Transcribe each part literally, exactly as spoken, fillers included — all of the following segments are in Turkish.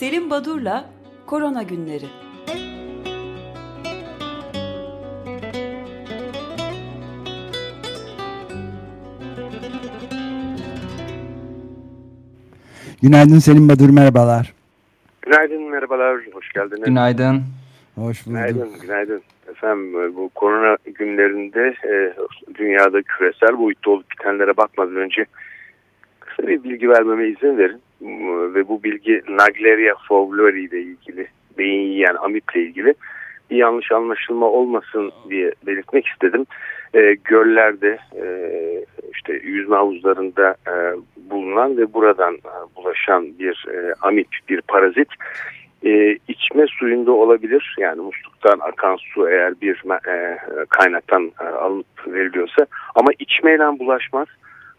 Selim Badur'la Korona Günleri. Günaydın Selim Badur, merhabalar. Günaydın, merhabalar. Hoş geldiniz. Günaydın. Hoş bulduk. Günaydın, günaydın. Efendim, bu korona günlerinde e, dünyada küresel boyutta olup bitenlere bakmadan önce kısa bir bilgi vermeme izin verin. Ve bu bilgi Nagleria Fowleri ile ilgili, beyin yiyen amiple ilgili bir yanlış anlaşılma olmasın diye belirtmek istedim. E, göllerde, e, işte yüzme havuzlarında e, bulunan ve buradan e, bulaşan bir e, amip, bir parazit. Ee, içme suyunda olabilir, yani musluktan akan su eğer bir e, kaynaktan e, alıp veriliyorsa, ama içmeyle bulaşmaz,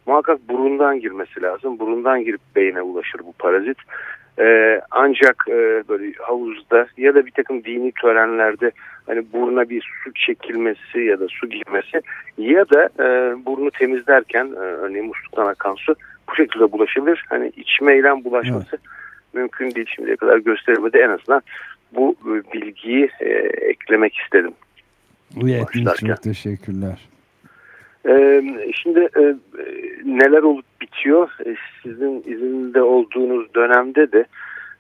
muhakkak burundan girmesi lazım, burundan girip beyne ulaşır bu parazit. Ee, ancak e, böyle havuzda ya da bir takım dini törenlerde hani buruna bir su çekilmesi ya da su girmesi ya da e, burnu temizlerken e, örneğin musluktan akan su bu şekilde bulaşabilir, hani içmeyle bulaşması. Evet. Mümkün değil, şimdiye kadar gösterilmedi. En azından bu bilgiyi e, eklemek istedim. Evet, çok teşekkürler. E, şimdi e, neler olup bitiyor? E, sizin izinde olduğunuz dönemde de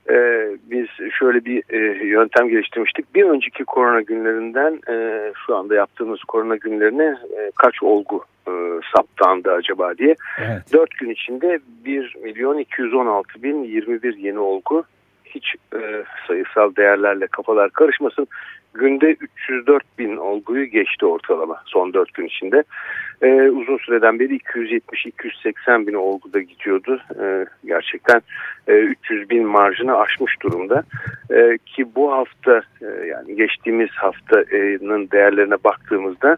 e, biz şöyle bir e, yöntem geliştirmiştik. Bir önceki korona günlerinden e, şu anda yaptığımız korona günlerine e, kaç olgu E, saptandı acaba diye. Evet. dört gün içinde bir milyon iki yüz on altı bin yirmi bir yeni olgu. Hiç e, sayısal değerlerle kafalar karışmasın. Günde üç yüz dört bin olguyu geçti ortalama son dört gün içinde. E, uzun süreden beri iki yüz yetmiş iki yüz seksen bin olguda gidiyordu. E, gerçekten e, üç yüz bin marjını aşmış durumda. E, ki bu hafta e, yani geçtiğimiz haftanın değerlerine baktığımızda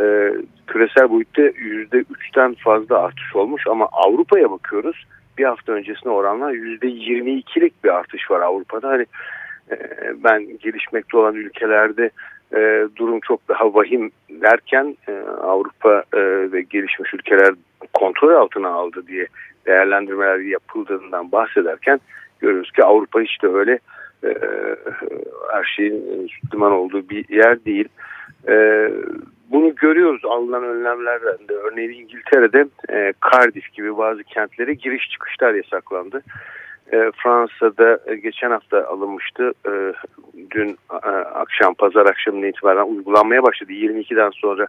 Ee, küresel boyutta yüzde üçten fazla artış olmuş, ama Avrupa'ya bakıyoruz, bir hafta öncesine oranla yüzde yirmi ikilik bir artış var Avrupa'da. Hani e, ben gelişmekte olan ülkelerde e, durum çok daha vahim derken e, Avrupa e, ve gelişmiş ülkeler kontrol altına aldı diye değerlendirmeler yapıldığından bahsederken görüyoruz ki Avrupa hiç de öyle e, her şeyin duman olduğu bir yer değil. Ee, bunu görüyoruz alınan önlemlerden de. Örneğin İngiltere'de e, Cardiff gibi bazı kentlere giriş çıkışlar yasaklandı. E, Fransa'da e, geçen hafta alınmıştı. E, dün e, akşam, pazar akşamına itibaren uygulanmaya başladı. yirmi ikiden sonra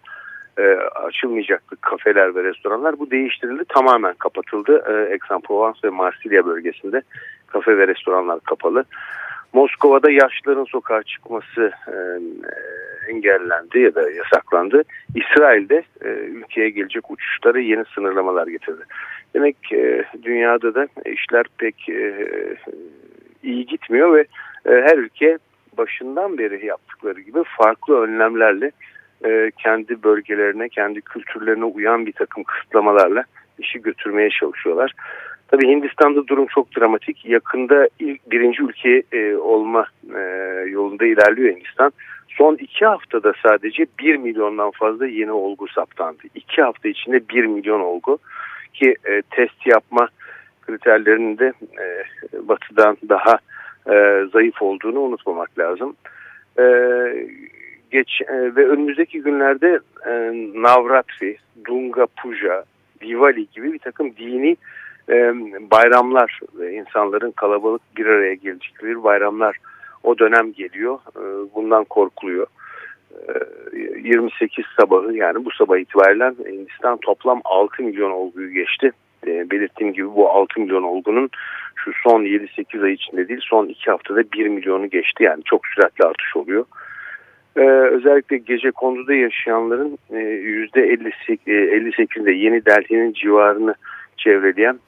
e, açılmayacaktı kafeler ve restoranlar. Bu değiştirildi, tamamen kapatıldı. E, Aix-en-Provence ve Marsilya bölgesinde kafe ve restoranlar kapalı. Moskova'da yaşlıların sokağa çıkması e, engellendi ya da yasaklandı. İsrail'de e, ülkeye gelecek uçuşlara yeni sınırlamalar getirdi. Demek e, dünyada da işler pek e, iyi gitmiyor ve e, her ülke başından beri yaptıkları gibi farklı önlemlerle e, kendi bölgelerine, kendi kültürlerine uyan bir takım kısıtlamalarla işi götürmeye çalışıyorlar. Tabii Hindistan'da durum çok dramatik. Yakında ilk birinci ülke e, olma e, yolunda ilerliyor Hindistan. Son iki haftada sadece bir milyondan fazla yeni olgu saptandı. İki hafta içinde bir milyon olgu, ki e, test yapma kriterlerinin de e, batıdan daha e, zayıf olduğunu unutmamak lazım. E, geç e, ve önümüzdeki günlerde e, Navratri, Durga Puja, Diwali gibi bir takım dini bayramlar ve insanların kalabalık bir araya gelecekleri bayramlar, o dönem geliyor. Bundan korkuluyor. yirmi sekiz sabahı, yani bu sabah itibariyle Hindistan toplam altı milyon olguyu geçti. Belirttiğim gibi bu altı milyon olgunun şu son yedi sekiz ay içinde değil, son iki haftada bir milyonu geçti. Yani çok süratli artış oluyor. Ee, özellikle gecekonduda yaşayanların yüzde elli sekizinde Yeni Delhi'nin civarını çevreleyen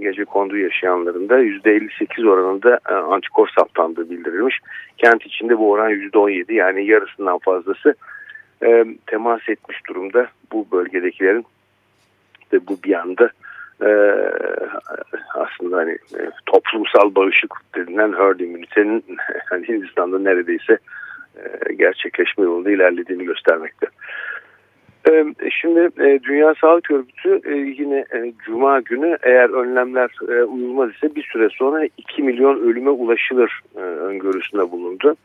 gecekondu yaşayanlarında yüzde elli sekiz oranında antikor saptandığı bildirilmiş. Kent içinde bu oran yüzde on yedi, yani yarısından fazlası e, temas etmiş durumda bu bölgedekilerin. İşte bu bir anda e, aslında hani e, toplumsal bağışıklık denilen herd immunity'nin hani Hindistan'da neredeyse e, gerçekleşme yolunda ilerlediğini göstermekte. Şimdi Dünya Sağlık Örgütü yine Cuma günü eğer önlemler uyulmaz ise bir süre sonra iki milyon ölüme ulaşılır öngörüsünde bulundu.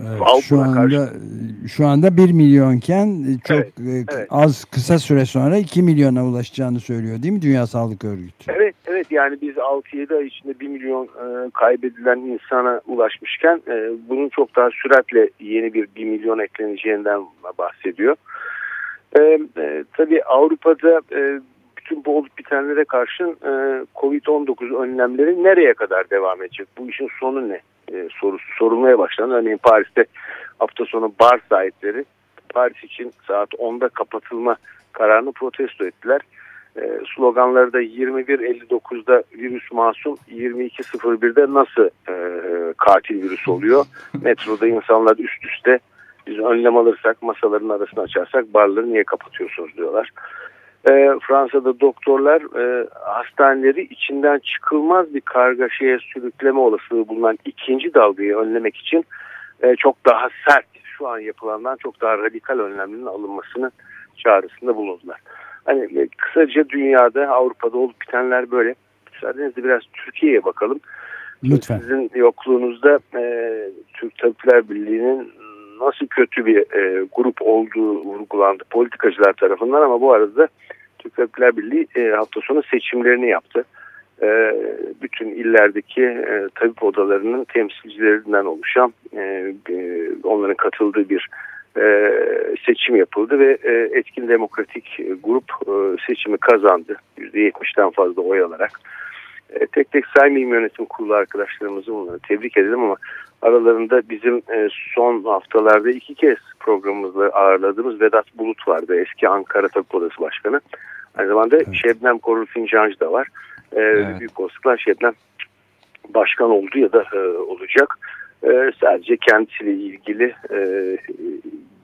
Evet, şu anda karşı. şu anda bir milyonken çok evet, evet. az kısa süre sonra iki milyona ulaşacağını söylüyor değil mi Dünya Sağlık Örgütü? Evet evet yani biz altı yedi ay içinde bir milyon e, kaybedilen insana ulaşmışken e, bunun çok daha süratle yeni bir bir milyon ekleneceğinden bahsediyor. E, e, tabii Avrupa'da e, bütün bu olup bitenlere karşın e, kovid on dokuz önlemleri nereye kadar devam edecek? Bu işin sonu ne? Sorusu sorulmaya başlandı. Örneğin Paris'te hafta sonu bar sahipleri Paris için saat onda kapatılma kararını protesto ettiler. E, sloganları da yirmi bir elli dokuzda virüs masum, yirmi iki sıfır birde nasıl e, katil virüs oluyor? Metroda insanlar üst üste, biz önlem alırsak, masaların arasını açarsak barları niye kapatıyorsunuz diyorlar. E, Fransa'da doktorlar e, hastaneleri içinden çıkılmaz bir kargaşaya sürükleme olasılığı bulunan ikinci dalgayı önlemek için e, çok daha sert, şu an yapılandan çok daha radikal önlemlerin alınmasının çağrısında bulundular. Hani e, kısaca dünyada, Avrupa'da olup bitenler böyle. Müsaadenizle biraz Türkiye'ye bakalım. Lütfen. Sizin yokluğunuzda e, Türk Tabipler Birliği'nin nasıl kötü bir e, grup olduğu vurgulandı politikacılar tarafından, ama bu arada Türk Tabipler Birliği e, hafta sonu seçimlerini yaptı. E, bütün illerdeki e, tabip odalarının temsilcilerinden oluşan e, e, onların katıldığı bir e, seçim yapıldı ve e, Etkin Demokratik grup e, seçimi kazandı. yüzde yetmişten fazla oy alarak. E, tek tek saymayayım yönetim kurulu arkadaşlarımızı, bunları tebrik edelim, ama aralarında bizim son haftalarda iki kez programımızda ağırladığımız Vedat Bulut vardı. Eski Ankara Tabip Odası Başkanı. Aynı zamanda evet. Şebnem Korur Fincancı da var. Evet. Büyük olasılıkla Şebnem başkan oldu ya da olacak. Sadece kendisiyle ilgili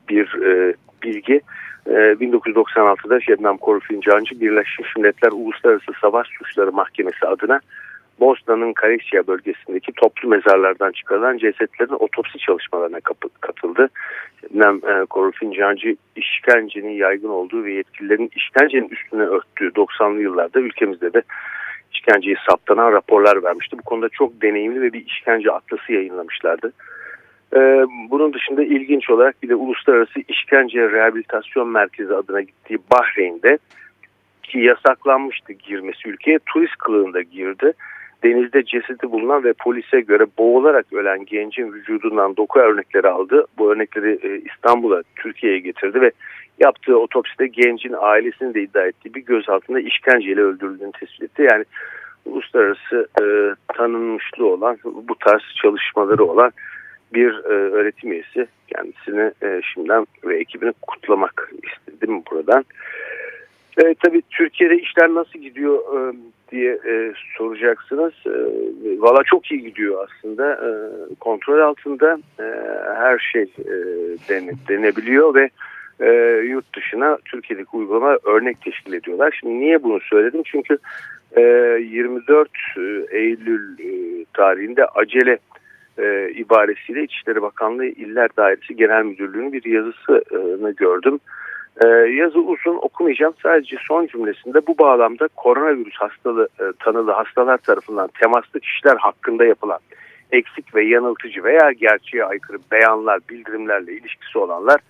bir bilgi. bin dokuz yüz doksan altıda Şebnem Korur Fincancı Birleşmiş Milletler Uluslararası Savaş Suçları Mahkemesi adına Bosna'nın Karekçia bölgesindeki toplu mezarlardan çıkarılan cesetlerin otopsi çalışmalarına katıldı. Şebnem Korur Fincancı işkencenin yaygın olduğu ve yetkililerin işkencenin üstüne örttüğü doksanlı yıllarda ülkemizde de işkenceyi saptanan raporlar vermişti. Bu konuda çok deneyimli ve bir işkence atlası yayınlamışlardı. Bunun dışında ilginç olarak bir de Uluslararası İşkence Rehabilitasyon Merkezi adına gittiği Bahreyn'de, ki yasaklanmıştı girmesi ülkeye, turist kılığında girdi. Denizde cesedi bulunan ve polise göre boğularak ölen gencin vücudundan doku örnekleri aldı. Bu örnekleri İstanbul'a, Türkiye'ye getirdi ve yaptığı otopside gencin ailesinin de iddia ettiği bir gözaltında işkenceyle öldürüldüğünü tespit etti. Yani uluslararası e, tanınmışlığı olan, bu tarz çalışmaları olan bir e, öğretim üyesi. Kendisini e, şimdiden ve ekibini kutlamak istedim buradan. E, tabii Türkiye'de işler nasıl gidiyor e, diye e, soracaksınız. E, Valla çok iyi gidiyor aslında. E, kontrol altında e, her şey e, dene, denebiliyor ve e, yurt dışına Türkiye'deki uygulama örnek teşkil ediyorlar. Şimdi niye bunu söyledim? Çünkü e, yirmi dört Eylül e, tarihinde acele e, ibaresiyle İçişleri Bakanlığı İller Dairesi Genel Müdürlüğü'nün bir yazısını gördüm. Yazı uzun, okumayacağım. Sadece son cümlesinde bu bağlamda koronavirüs hastalığı tanılı hastalar tarafından temaslı kişiler hakkında yapılan eksik ve yanıltıcı veya gerçeğe aykırı beyanlar, bildirimlerle ilişkisi olanlar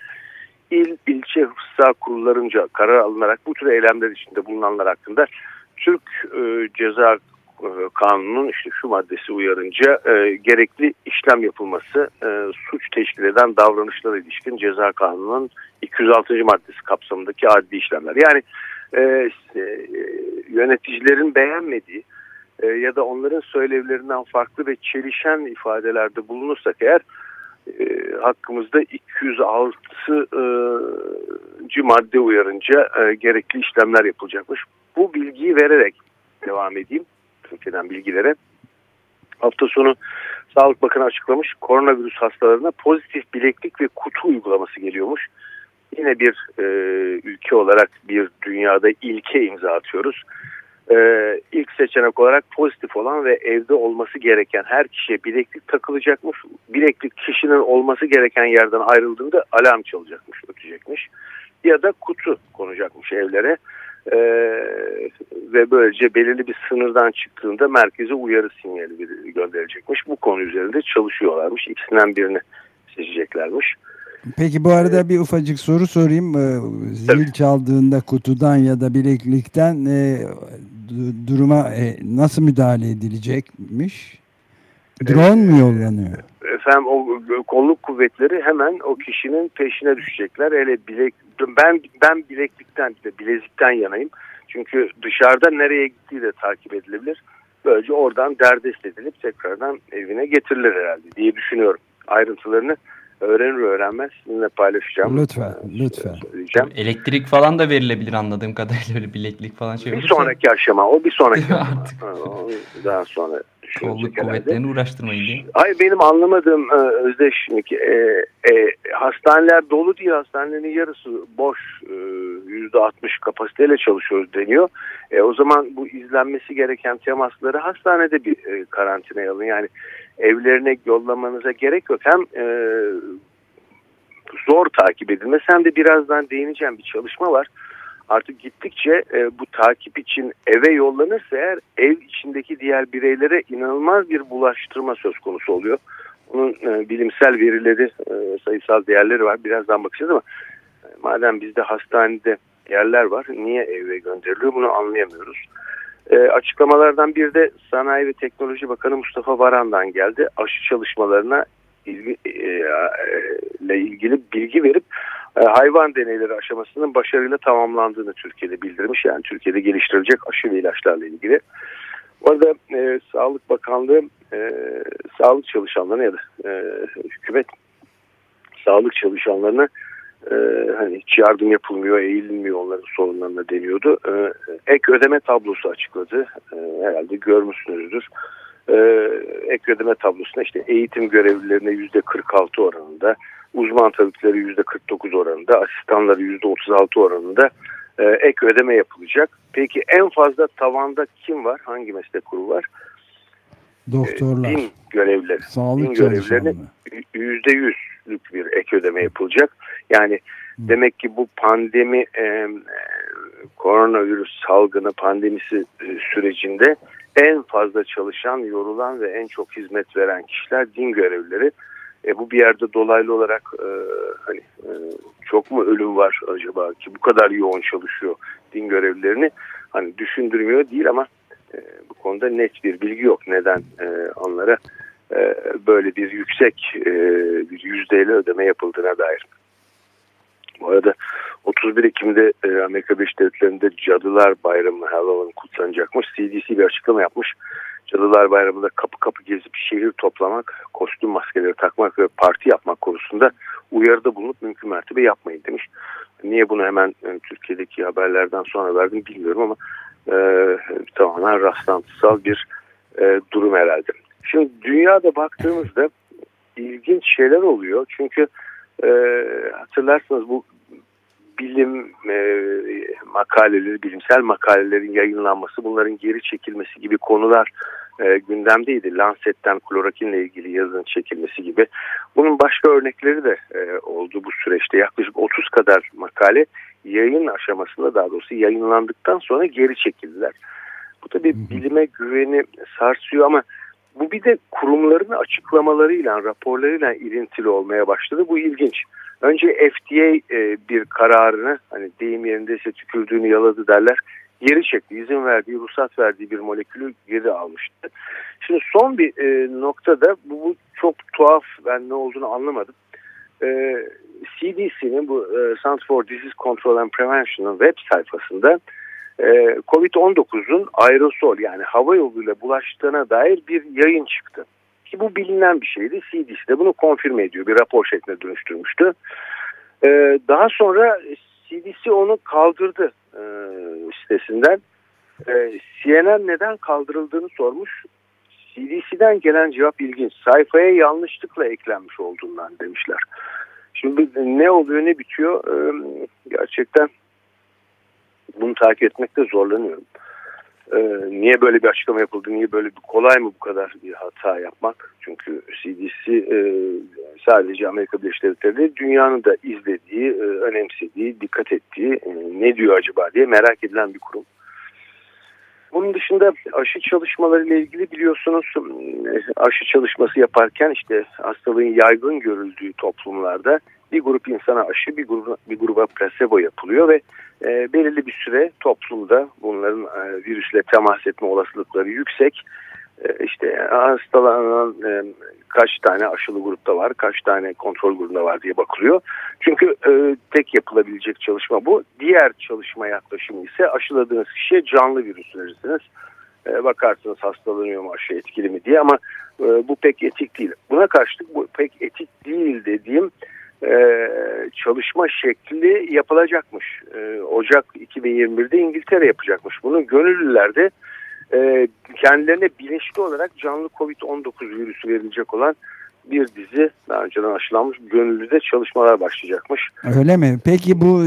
il, ilçe hıfzı kurullarınca karar alınarak bu tür eylemler içinde bulunanlar hakkında Türk e, Ceza Kanunu'nun işte şu maddesi uyarınca e, gerekli işlem yapılması, e, suç teşkil eden davranışlara ilişkin Ceza Kanunu'nun iki yüz altıncı maddesi kapsamındaki adli işlemler. Yani e, e, yöneticilerin beğenmediği e, ya da onların söylevlerinden farklı ve çelişen ifadelerde bulunursak eğer e, hakkımızda iki yüz altıncı madde uyarınca e, gerekli işlemler yapılacakmış. Bu bilgiyi vererek devam edeyim. Ülkeden bilgilere. Hafta sonu Sağlık Bakanı açıklamış, koronavirüs hastalarına pozitif bileklik ve kutu uygulaması geliyormuş. Yine bir e, ülke olarak bir dünyada ilke imza atıyoruz. e, ilk seçenek olarak pozitif olan ve evde olması gereken her kişiye bileklik takılacakmış. Bileklik kişinin olması gereken yerden ayrıldığında alarm çalacakmış, ötecekmiş. Ya da kutu konacakmış evlere e, ve böylece belirli bir sınırdan çıktığında merkeze uyarı sinyali gönderilecekmiş. Bu konu üzerinde çalışıyorlarmış. İkisinden birini seçeceklermiş. Peki bu arada bir ufacık soru sorayım. Zil çaldığında kutudan ya da bileklikten e, duruma e, nasıl müdahale edilecekmiş? Drone mu yollanıyor? Efendim o kolluk kuvvetleri hemen o kişinin peşine düşecekler. Hele bilek ben ben bileklikten de bilezikten yanayım. Çünkü dışarıda nereye gittiği de takip edilebilir. Böylece oradan derdest edilip tekrardan evine getirilir herhalde diye düşünüyorum. Ayrıntılarını öğrenir öğrenmez sizinle paylaşacağım. Lütfen, lütfen. Elektrik falan da verilebilir anladığım kadarıyla, böyle bileklik falan şey. Bir olursa... sonraki aşama, o bir sonraki aşama. Daha sonra. Kolluk kuvvetlerini uğraştırmayın diye. Hayır, benim anlamadığım Özdeş şimdi e, e, hastaneler dolu değil, hastanelerin yarısı boş, e, yüzde altmış kapasiteyle çalışıyoruz deniyor. E, o zaman bu izlenmesi gereken temasları hastanede bir e, karantinaya alın. Yani evlerine yollamanıza gerek yok. Hem e, zor takip edilmesi hem de birazdan değineceğim bir çalışma var. Artık gittikçe e, bu takip için eve yollanırsa eğer ev içindeki diğer bireylere inanılmaz bir bulaştırma söz konusu oluyor. Bunun e, bilimsel verileri, e, sayısal değerleri var. Birazdan bakacağız ama e, madem bizde hastanede yerler var, niye eve gönderiliyor bunu anlayamıyoruz. E, açıklamalardan bir de Sanayi ve Teknoloji Bakanı Mustafa Varan'dan geldi. Aşı çalışmalarına ilgi, e, e, ile ilgili bilgi verip hayvan deneyleri aşamasının başarıyla tamamlandığını Türkiye'de bildirmiş. Yani Türkiye'de geliştirilecek aşı ve ilaçlarla ilgili. Bu arada e, Sağlık Bakanlığı e, sağlık çalışanlarına ya da e, hükümet sağlık çalışanlarına e, hani hiç yardım yapılmıyor, eğilmiyor onların sorunlarına deniyordu. E, ek ödeme tablosu açıkladı. E, herhalde görmüşsünüzdür. E, ek ödeme tablosunda işte eğitim görevlilerine yüzde kırk altı oranında, uzman tabipleri yüzde kırk dokuz oranında, asistanları yüzde otuz altı oranında e, ek ödeme yapılacak. Peki en fazla tavanda kim var? Hangi meslek grubu var? Doktorlar. E, din görevlileri. Sağlık din görevlilerine yüzde yüzlük bir ek ödeme yapılacak. Yani Hı. demek ki bu pandemi, e, koronavirüs salgını pandemisi e, sürecinde en fazla çalışan, yorulan ve en çok hizmet veren kişiler din görevlileri. E, bu bir yerde dolaylı olarak e, hani e, çok mu ölüm var acaba ki bu kadar yoğun çalışıyor din görevlilerini, hani düşündürmüyor değil ama e, bu konuda net bir bilgi yok. Neden e, onlara e, böyle bir yüksek e, bir yüzdeyle ödeme yapıldığına dair. Bu arada otuz bir Ekim'de e, Amerika Birleşik Devletleri'nde Cadılar Bayramı Halloween kutlanacakmış. C D C bir açıklama yapmış. Cadılar Bayramı'nda kapı kapı gezip şehir toplamak, kostüm maskeleri takmak ve parti yapmak konusunda uyarıda bulunup mümkün mertebe yapmayın demiş. Niye bunu hemen e, Türkiye'deki haberlerden sonra verdim bilmiyorum ama e, tamamen rastlantısal bir e, durum herhalde. Şimdi dünyada baktığımızda ilginç şeyler oluyor. Çünkü e, hatırlarsınız bu bilim e, makaleleri, bilimsel makalelerin yayınlanması, bunların geri çekilmesi gibi konular e, gündemdeydi. Lancet'ten klorakinle ilgili yazının çekilmesi gibi. Bunun başka örnekleri de e, oldu bu süreçte. Yaklaşık otuz kadar makale yayın aşamasında, daha doğrusu yayınlandıktan sonra geri çekildiler. Bu tabii bilime güveni sarsıyor ama bu bir de kurumların açıklamalarıyla, raporlarıyla ilintili olmaya başladı. Bu ilginç. Önce F D A e, bir kararını, hani deyim yerindeyse tükürdüğünü yaladı derler, geri çekti. İzin verdiği, ruhsat verdiği bir molekülü geri almıştı. Şimdi son bir e, noktada bu, bu çok tuhaf, ben ne olduğunu anlamadım. E, C D C'nin bu e, Center for Disease Control and Prevention'ın web sayfasında e, covid on dokuzun aerosol, yani hava yoluyla bulaştığına dair bir yayın çıktı. Ki bu bilinen bir şeydi. C D C de bunu konfirme ediyor. Bir rapor şekline dönüştürmüştü. Ee, daha sonra C D C onu kaldırdı e, sitesinden. E, C N N neden kaldırıldığını sormuş. C D C'den gelen cevap ilginç. Sayfaya yanlışlıkla eklenmiş olduğundan demişler. Şimdi ne oluyor ne bitiyor e, gerçekten bunu takip etmekte zorlanıyorum. Ee, niye böyle bir açıklama yapıldı? Niye böyle bir, kolay mı bu kadar bir hata yapmak? Çünkü C D C e, sadece Amerika Birleşik Devletleri değil, dünyanın da izlediği, e, önemsediği, dikkat ettiği, e, ne diyor acaba diye merak edilen bir kurum. Bunun dışında aşı çalışmalarıyla ilgili biliyorsunuz, aşı çalışması yaparken işte hastalığın yaygın görüldüğü toplumlarda bir grup insana aşı, bir gruba, bir gruba plasebo yapılıyor ve e, belirli bir süre toplumda bunların e, virüsle temas etme olasılıkları yüksek. E, işte hastalanan e, kaç tane aşılı grupta var, kaç tane kontrol grubunda var diye bakılıyor. Çünkü e, tek yapılabilecek çalışma bu. Diğer çalışma yaklaşımı ise aşıladığınız kişiye canlı virüs verirsiniz. E, bakarsınız hastalanıyor mu, aşı etkili mi diye, ama e, bu pek etik değil. Buna karşılık bu pek etik değil dediğim Ee, çalışma şekli yapılacakmış. Ee, Ocak iki bin yirmi bir'de İngiltere yapacakmış. Bunu gönüllüler de e, kendilerine bilinçli olarak canlı covid on dokuz virüsü verilecek olan bir dizi daha önceden aşılanmış gönüllüde çalışmalar başlayacakmış. Öyle mi? Peki bu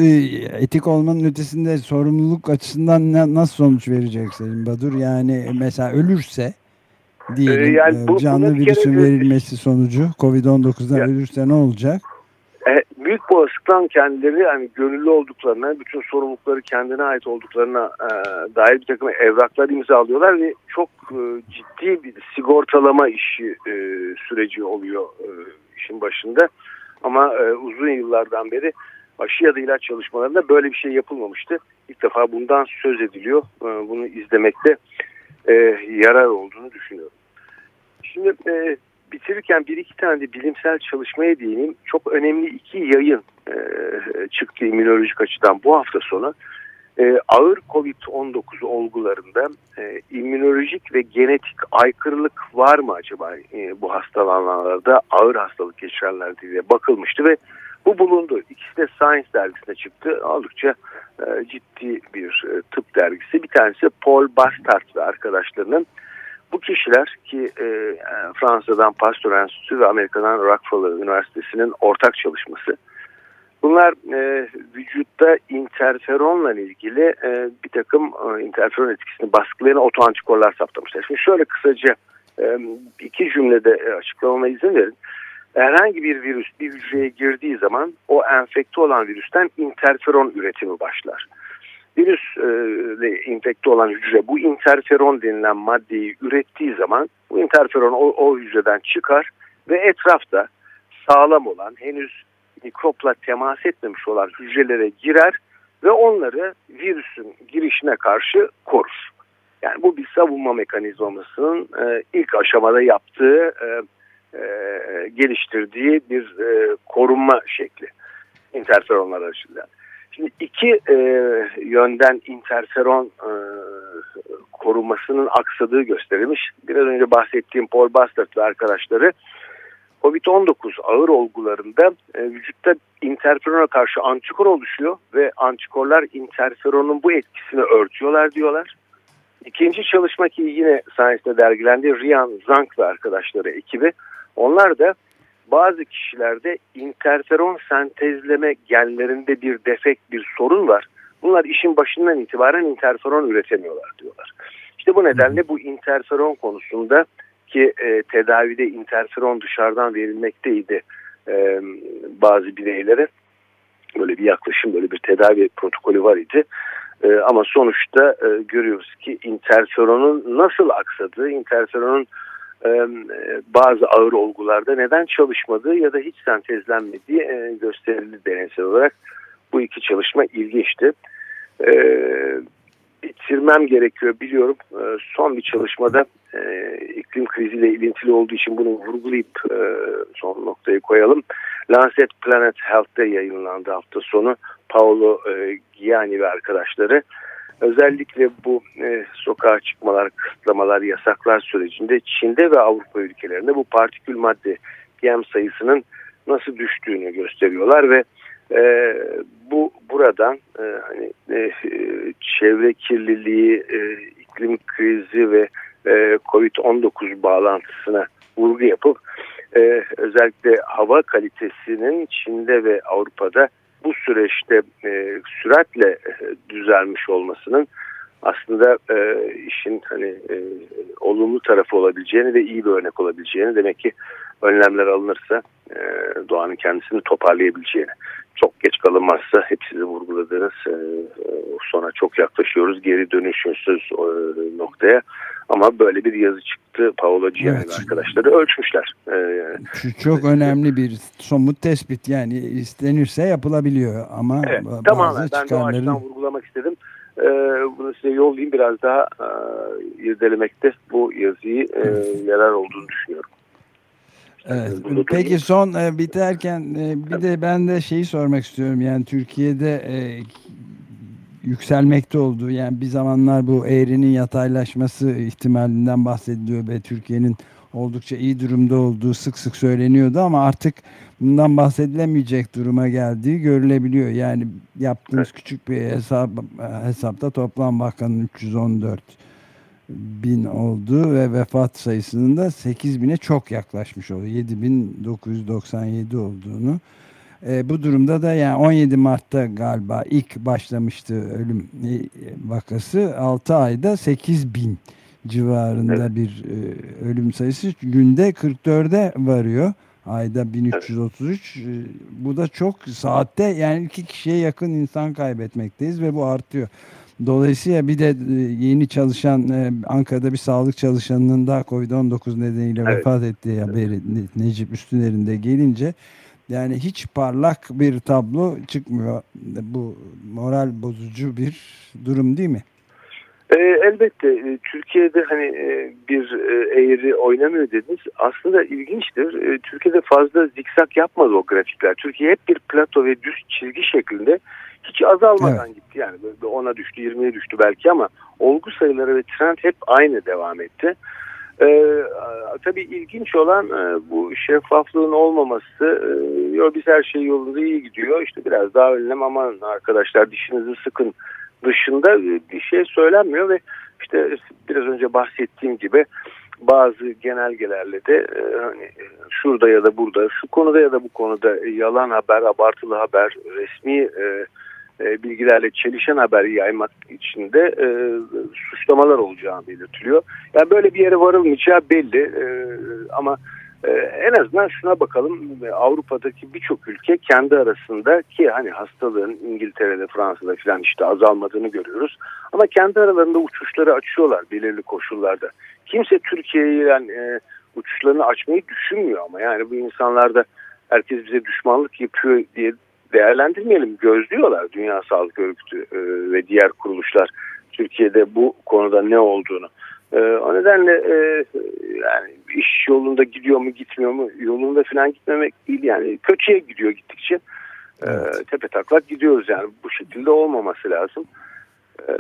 etik olmanın ötesinde sorumluluk açısından ne, nasıl sonuç verecek Selim Badur? Yani mesela ölürse diyelim, ee, yani bu, canlı virüsün verilmesi sonucu covid on dokuz'dan yani, ölürse ne olacak? Büyük bir olasılıkla kendileri hani gönüllü olduklarına, bütün sorumlulukları kendine ait olduklarına e, dair bir takım evraklar imzalıyorlar ve çok e, ciddi bir sigortalama işi e, süreci oluyor e, işin başında. Ama e, uzun yıllardan beri aşı ya da ilaç çalışmalarında böyle bir şey yapılmamıştı. İlk defa bundan söz ediliyor. E, bunu izlemekte e, yarar olduğunu düşünüyorum. Şimdi e, bitirirken bir iki tane de bilimsel çalışmaya değineyim. Çok önemli iki yayın e, çıktı immünolojik açıdan bu hafta sonu. E, ağır covid on dokuz olgularında e, immünolojik ve genetik aykırılık var mı acaba e, bu hastalananlarda, ağır hastalık geçirenler diye bakılmıştı ve bu bulundu. İkisi de Science dergisinde çıktı. Oldukça e, ciddi bir e, tıp dergisi. Bir tanesi Paul Bastard ve arkadaşlarının. Bu kişiler ki e, Fransa'dan Pasteur Enstitüsü ve Amerika'dan Rockefeller Üniversitesi'nin ortak çalışması. Bunlar e, vücutta interferonla ilgili e, bir takım e, interferon etkisini baskılayan otoantikorlar saptamışlar. Şimdi şöyle kısaca e, iki cümlede açıklamama izin verin. Herhangi bir virüs bir hücreye girdiği zaman o enfekte olan virüsten interferon üretimi başlar. Virüsle infekte olan hücre bu interferon denilen maddeyi ürettiği zaman bu interferon o, o hücreden çıkar ve etrafta sağlam olan, henüz mikropla temas etmemiş olan hücrelere girer ve onları virüsün girişine karşı korur. Yani bu bir savunma mekanizmasının e, ilk aşamada yaptığı, e, e, geliştirdiği bir e, korunma şekli interferonlar aracılığıyla. Şimdi iki e, yönden interferon e, korunmasının aksadığı gösterilmiş. Biraz önce bahsettiğim Paul Bastard ve arkadaşları covid on dokuz ağır olgularında e, vücutta interferona karşı antikor oluşuyor ve antikorlar interferonun bu etkisini örtüyorlar diyorlar. İkinci çalışma ki yine Science'de dergilendi, Ryan Zhang ve arkadaşları ekibi. Onlar da bazı kişilerde interferon sentezleme genlerinde bir defekt, bir sorun var. Bunlar işin başından itibaren interferon üretemiyorlar diyorlar. İşte bu nedenle bu interferon konusunda ki e, tedavide interferon dışarıdan verilmekteydi e, bazı bireylere. Böyle bir yaklaşım, böyle bir tedavi protokolü var idi. E, ama sonuçta e, görüyoruz ki interferonun nasıl aksadığı, interferonun bazı ağır olgularda neden çalışmadığı ya da hiç sentezlenmediği gösterildi deneysel olarak. Bu iki çalışma ilginçti. Bitirmem gerekiyor biliyorum. Son bir çalışmada iklim kriziyle ilintili olduğu için bunu vurgulayıp son noktayı koyalım. Lancet Planet Health'te yayınlandı hafta sonu. Paolo Giani ve arkadaşları. Özellikle bu e, sokağa çıkmalar, kısıtlamalar, yasaklar sürecinde Çin'de ve Avrupa ülkelerinde bu partikül madde P M sayısının nasıl düştüğünü gösteriyorlar ve e, bu buradan e, hani e, çevre kirliliği, e, iklim krizi ve e, covid on dokuz bağlantısına vurgu yapıp e, özellikle hava kalitesinin Çin'de ve Avrupa'da bu süreçte e, süratle e, düzelmiş olmasının aslında e, işin hani e, olumlu tarafı olabileceğini ve iyi bir örnek olabileceğini, demek ki önlemler alınırsa e, doğanın kendisini toparlayabileceğini, çok geç kalınmazsa, hep sizi vurguladınız, e, sonra çok yaklaşıyoruz, geri dönüşümsüz e, noktaya. Ama böyle bir yazı çıktı, Paolo Giani evet. arkadaşları ölçmüşler. Ee, çok önemli bir somut tespit, yani istenirse yapılabiliyor ama evet, bazı tamamen. Ben çıkarları... de o açıdan vurgulamak istedim. Ee, bunu size yollayayım, biraz daha e, irdelemekte bu yazıyı e, yarar olduğunu düşünüyorum. Evet. Peki son e, biterken e, bir de ben de şeyi sormak istiyorum, yani Türkiye'de e, yükselmekte olduğu, yani bir zamanlar bu eğrinin yataylaşması ihtimalinden bahsediliyor ve Türkiye'nin oldukça iyi durumda olduğu sık sık söyleniyordu ama artık bundan bahsedilemeyecek duruma geldiği görülebiliyor. Yani yaptığınız evet. küçük bir hesap, hesapta toplam vakanın üç yüz on dört bin oldu ve vefat sayısının da sekiz bine çok yaklaşmış oldu. yedi bin dokuz yüz doksan yedi olduğunu. E, bu durumda da yani on yedi Mart'ta galiba ilk başlamıştı ölüm vakası, altı ayda sekiz bin civarında evet. bir e, ölüm sayısı günde kırk dörde varıyor, ayda bin üç yüz otuz üç. E, bu da çok, saatte yani iki kişiye yakın insan kaybetmekteyiz ve bu artıyor. Dolayısıyla bir de yeni çalışan, Ankara'da bir sağlık çalışanının daha kovid on dokuz nedeniyle evet. vefat ettiği haberi Necip Üstüner'in de gelince, yani hiç parlak bir tablo çıkmıyor. Bu moral bozucu bir durum değil mi? E, elbette. Türkiye'de hani bir eğri oynamıyor dediniz. Aslında ilginçtir. Türkiye'de fazla zikzak yapmadı o grafikler. Türkiye hep bir plato ve düz çizgi şeklinde hiç azalmadan evet. gitti. Yani ona düştü, yirmiye düştü belki ama olgu sayıları ve trend hep aynı devam etti. Ee, tabii ilginç olan e, bu şeffaflığın olmaması. E, yo, biz her şey yolunda, iyi gidiyor, İşte biraz daha önlem, aman arkadaşlar dişinizi sıkın dışında e, bir şey söylenmiyor ve işte biraz önce bahsettiğim gibi bazı genelgelerle de e, hani şurada ya da burada, şu konuda ya da bu konuda yalan haber, abartılı haber, resmi e, e, bilgilerle çelişen haberi yaymak için de e, suçlamalar olacağı belirtiliyor. Yani böyle bir yere varılmayacağı belli e, ama e, en azından şuna bakalım, Avrupa'daki birçok ülke kendi arasında, ki hani hastalığın İngiltere'de, Fransa'da filan işte azalmadığını görüyoruz ama kendi aralarında uçuşları açıyorlar belirli koşullarda. Kimse Türkiye'ye yani, e, uçuşlarını açmayı düşünmüyor ama yani bu insanlar da herkes bize düşmanlık yapıyor diye değerlendirmeyelim, gözlüyorlar Dünya Sağlık Örgütü e, ve diğer kuruluşlar Türkiye'de bu konuda ne olduğunu. E, o nedenle e, yani iş yolunda gidiyor mu gitmiyor mu, yolunda falan gitmemek değil yani, kötüye gidiyor gittikçe. Evet. E, tepe taklak gidiyoruz yani, bu şekilde olmaması lazım. E,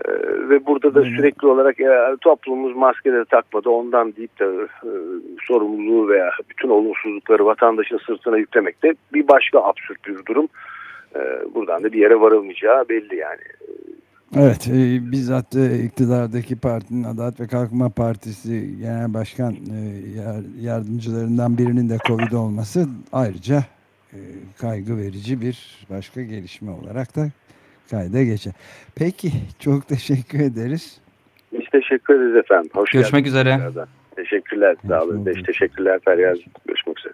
ve burada da sürekli olarak e, toplumumuz maskeleri takmadı ondan deyip de e, sorumluluğu veya bütün olumsuzlukları vatandaşın sırtına yüklemek de bir başka absürt bir durum. E, buradan da bir yere varılmayacağı belli yani. Evet, e, bizzat e, iktidardaki partinin, Adalet ve Kalkınma Partisi Genel Başkan e, yardımcılarından birinin de Covid olması ayrıca e, kaygı verici bir başka gelişme olarak da kayda geçer. Peki, çok teşekkür ederiz. Biz teşekkür ederiz efendim. Hoş Görüşmek geldiniz. Üzere. Tekrardan. Teşekkürler. Sağ olun. Teşekkürler Feryal. Görüşmek üzere.